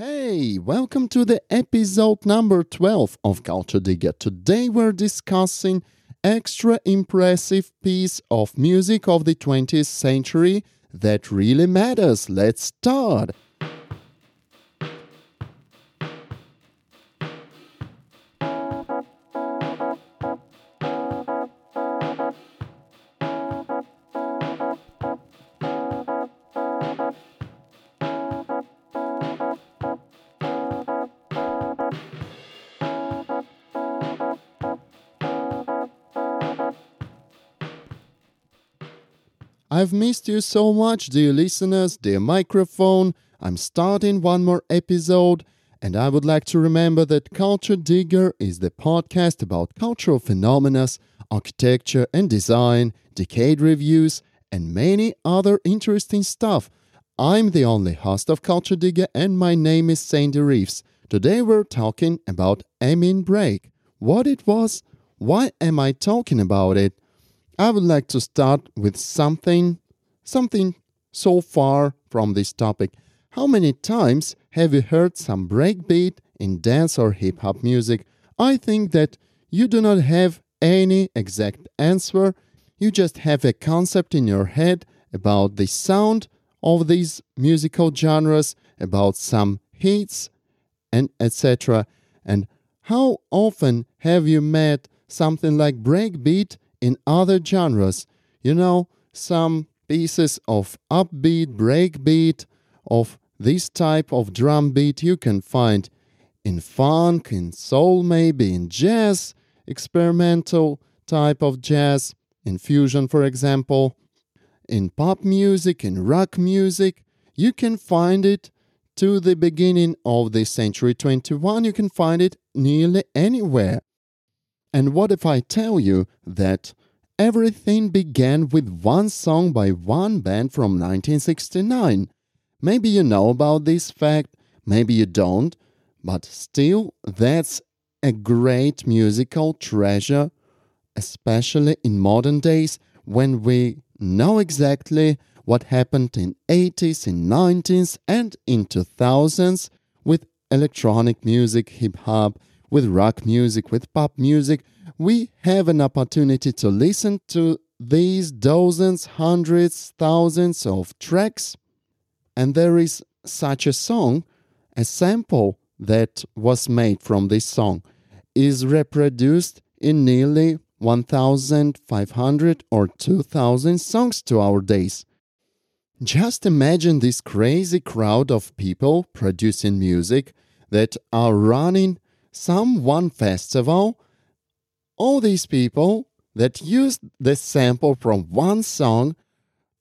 Hey, welcome to the episode number 12 of Culture Digger. Today we're discussing extra impressive piece of music of the 20th century that really matters. Let's start! I've missed you so much, dear listeners, dear microphone. I'm starting one more episode, and I would like to remember that Culture Digger is the podcast about cultural phenomena, architecture and design, decade reviews, and many other interesting stuff. I'm the only host of Culture Digger, and my name is Sandy Reeves. Today we're talking about Amin Break. What it was? Why am I talking about it? I would like to start with something so far from this topic. How many times have you heard some breakbeat in dance or hip-hop music? I think that you do not have any exact answer. You just have a concept in your head about the sound of these musical genres, about some hits, and etc. And how often have you met something like breakbeat in other genres? You know, some pieces of upbeat, breakbeat, of this type of drum beat you can find in funk, in soul maybe, in jazz, experimental type of jazz, in fusion for example, in pop music, in rock music. You can find it to the beginning of the century 21, you can find it nearly anywhere. And what if I tell you that everything began with one song by one band from 1969? Maybe you know about this fact, maybe you don't, but still that's a great musical treasure, especially in modern days when we know exactly what happened in 80s, in 90s and in 2000s with electronic music, hip-hop, with rock music, with pop music. We have an opportunity to listen to these dozens, hundreds, thousands of tracks. And there is such a song, a sample that was made from this song, is reproduced in nearly 1,500 or 2,000 songs to our days. Just imagine this crazy crowd of people producing music that are running some one festival, all these people that used the sample from one song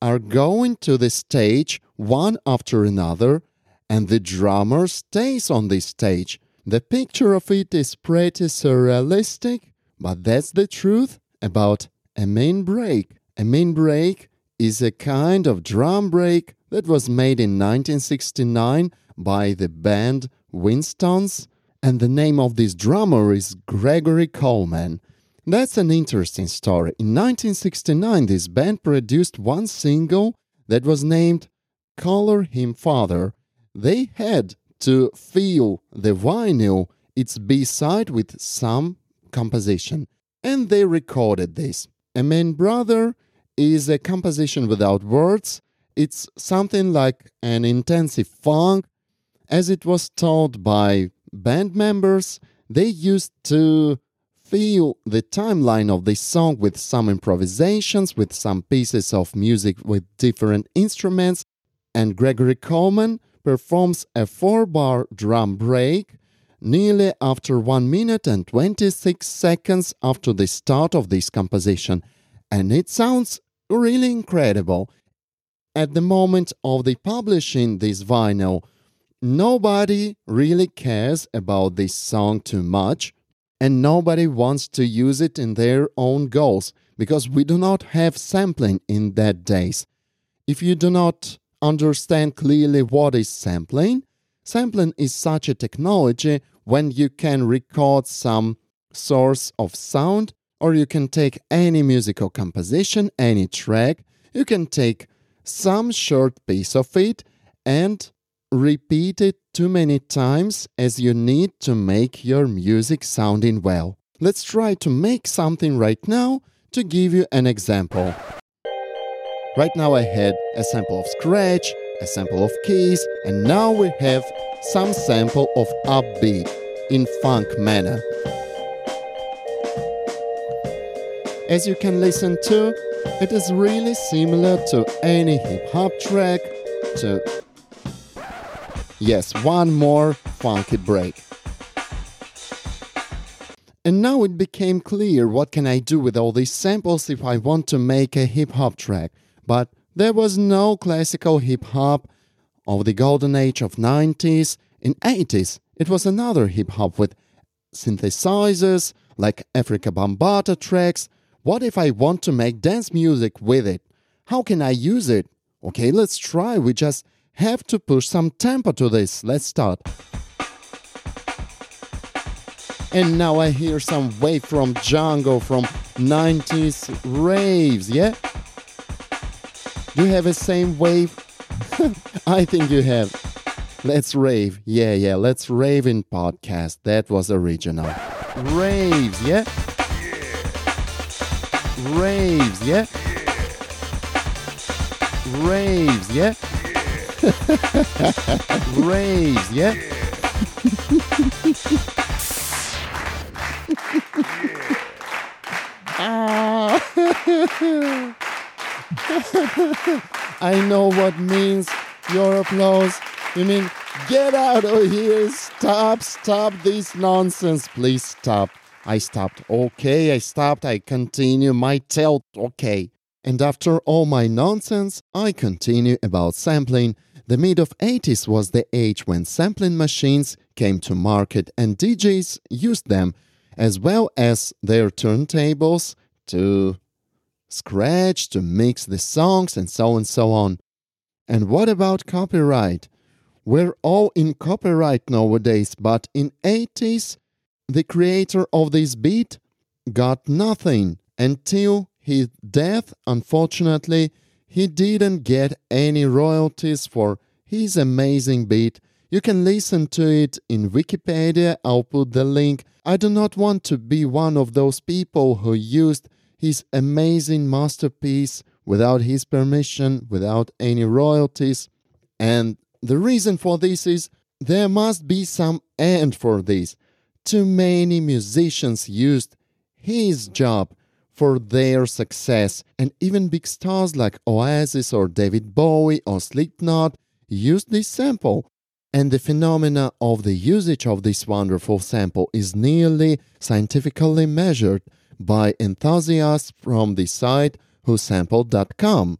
are going to the stage one after another, and the drummer stays on this stage. The picture of it is pretty surrealistic, but that's the truth about Amen Break. Amen Break is a kind of drum break that was made in 1969 by the band Winston's. And the name of this drummer is Gregory Coleman. That's an interesting story. In 1969, this band produced one single that was named Color Him Father. They had to fill the vinyl, its B-side, with some composition. And they recorded this. Amen Brother is a composition without words. It's something like an intensive funk, as it was taught by band members. They used to fill the timeline of this song with some improvisations, with some pieces of music with different instruments, and Gregory Coleman performs a 4-bar drum break nearly after 1 minute and 26 seconds after the start of this composition, and it sounds really incredible. At the moment of the publishing this vinyl, nobody really cares about this song too much, and nobody wants to use it in their own goals, because we do not have sampling in that days. If you do not understand clearly what is sampling, sampling is such a technology when you can record some source of sound, or you can take any musical composition, any track, you can take some short piece of it and Repeat it too many times as you need to make your music sounding well. Let's try to make something right now to give you an example. Right now I had a sample of scratch, a sample of keys, and now we have some sample of upbeat in funk manner. As you can listen to, it is really similar to any hip-hop track, to one more funky break. And now it became clear what can I do with all these samples if I want to make a hip-hop track. But there was no classical hip-hop of the golden age of 90s. In 80s, it was another hip-hop with synthesizers, like Africa Bambaata tracks. What if I want to make dance music with it? How can I use it? Okay, let's try. We just have to push some tempo to this. Let's start. And now I hear some wave from Django, from 90s raves, yeah? Do you have the same wave? I think you have. Let's rave. Yeah, let's rave in podcast. That was original. Raves, yeah? Raves, yeah? Raves, yeah? Raves, yeah? I know what means your applause. You mean, get out of here, stop this nonsense, please stop. I stopped, okay, I stopped, I continue my tale, okay. And after all my nonsense, I continue about sampling. The mid of 80s was the age when sampling machines came to market and DJs used them, as well as their turntables to scratch, to mix the songs, and so on. And what about copyright? We're all in copyright nowadays, but in 80s, the creator of this beat got nothing. Until his death, unfortunately, he didn't get any royalties for his amazing beat. You can listen to it in Wikipedia, I'll put the link. I do not want to be one of those people who used his amazing masterpiece without his permission, without any royalties. And the reason for this is there must be some end for this. Too many musicians used his job for their success, and even big stars like Oasis or David Bowie or Slipknot used this sample. And the phenomena of the usage of this wonderful sample is nearly scientifically measured by enthusiasts from the site WhoSampled.com.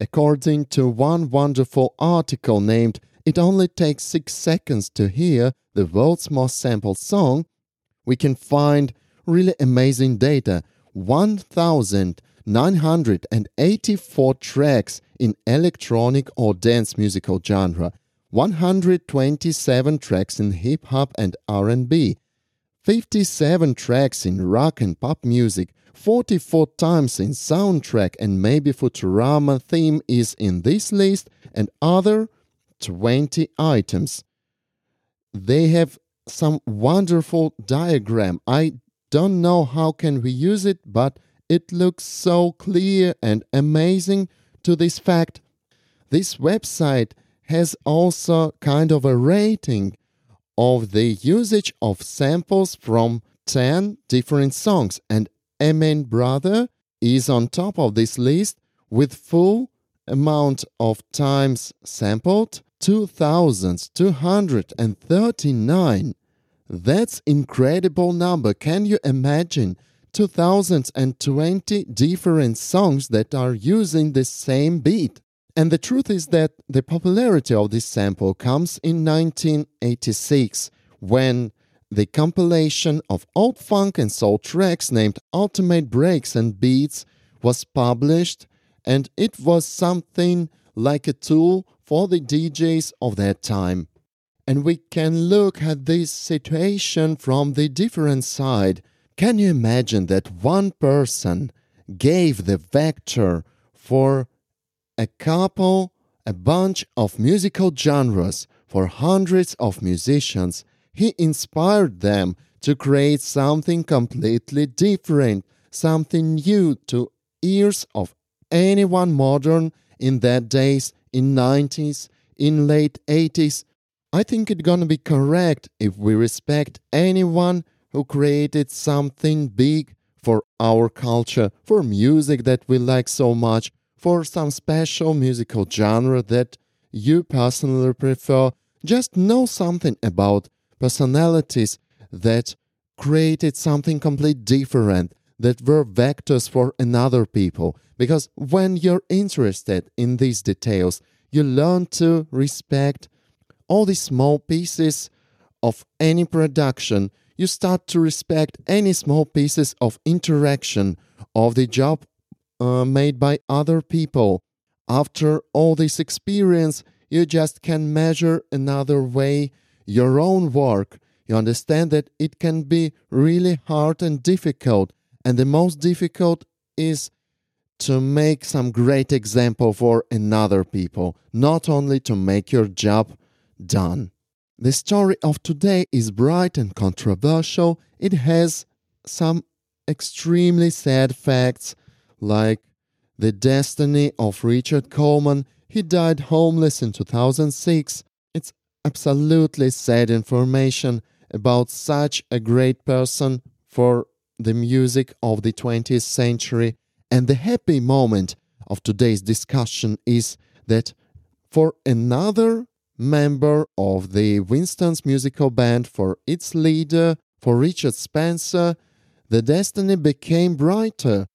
According to one wonderful article named "It Only Takes 6 Seconds to Hear the World's Most Sampled Song," we can find really amazing data. 1,984 tracks in electronic or dance musical genre, 127 tracks in hip-hop and R&B, 57 tracks in rock and pop music, 44 times in soundtrack, and maybe Futurama theme is in this list, and other 20 items. They have some wonderful diagram. I don't know how can we use it, but it looks so clear and amazing to this fact. This website has also kind of a rating of the usage of samples from 10 different songs, and Amen Brother is on top of this list with full amount of times sampled, 2,239. That's incredible number. Can you imagine 2,020 different songs that are using the same beat? And the truth is that the popularity of this sample comes in 1986, when the compilation of old funk and soul tracks named Ultimate Breaks and Beats was published, and it was something like a tool for the DJs of that time. And we can look at this situation from the different side. Can you imagine that one person gave the vector for a couple, a bunch of musical genres for hundreds of musicians, he inspired them to create something completely different, something new to ears of anyone modern in that days, in 90s, in late 80s. I think it's gonna be correct if we respect anyone who created something big for our culture, for music that we like so much, for some special musical genre that you personally prefer. Just know something about personalities that created something completely different, that were vectors for another people. Because when you're interested in these details, you learn to respect all these small pieces of any production. You start to respect any small pieces of interaction of the job made by other people. After all this experience, you just can measure another way your own work. You understand that it can be really hard and difficult. And the most difficult is to make some great example for another people, not only to make your job done. The story of today is bright and controversial. It has some extremely sad facts, like the destiny of Richard Coleman. He died homeless in 2006. It's absolutely sad information about such a great person for the music of the 20th century. And the happy moment of today's discussion is that for another member of the Winston's musical band, for its leader, for Richard Spencer, the destiny became brighter.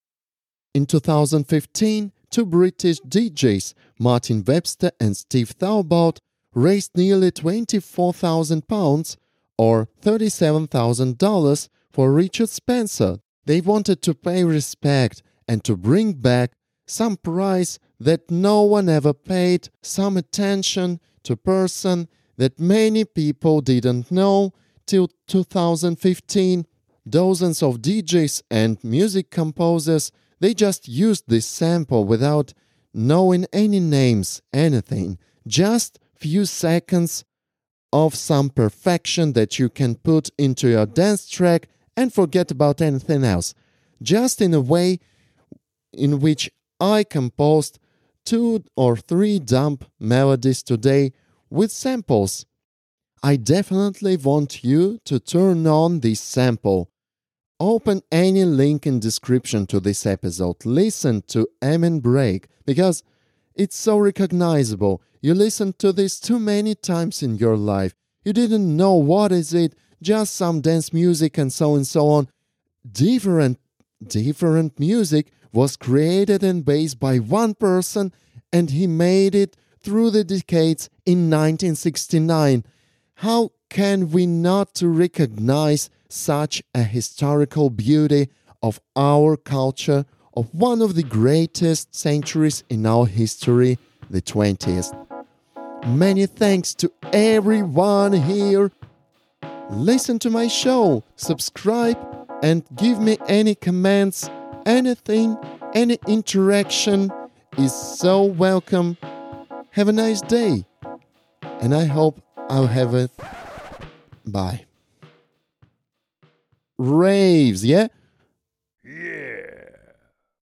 In 2015, two British DJs, Martin Webster and Steve Thaubot, raised nearly £24,000 or $37,000 for Richard Spencer. They wanted to pay respect and to bring back some prize that no one ever paid, some attention to person that many people didn't know till 2015. Dozens of DJs and music composers, they just used this sample without knowing any names, anything. Just few seconds of some perfection that you can put into your dance track and forget about anything else. Just in a way in which I composed 2 or 3 dumb melodies today with samples. I definitely want you to turn on this sample. Open any link in description to this episode. Listen to Amen Break because it's so recognizable. You listened to this too many times in your life. You didn't know what is it, just some dance music and so on. Different music was created and based by one person, and he made it through the decades in 1969. How can we not to recognize such a historical beauty of our culture, of one of the greatest centuries in our history, the 20th? Many thanks to everyone here. Listen to my show, subscribe, and give me any comments. Anything, any interaction is so welcome. Have a nice day. And I hope I'll have it. Bye. Raves, yeah?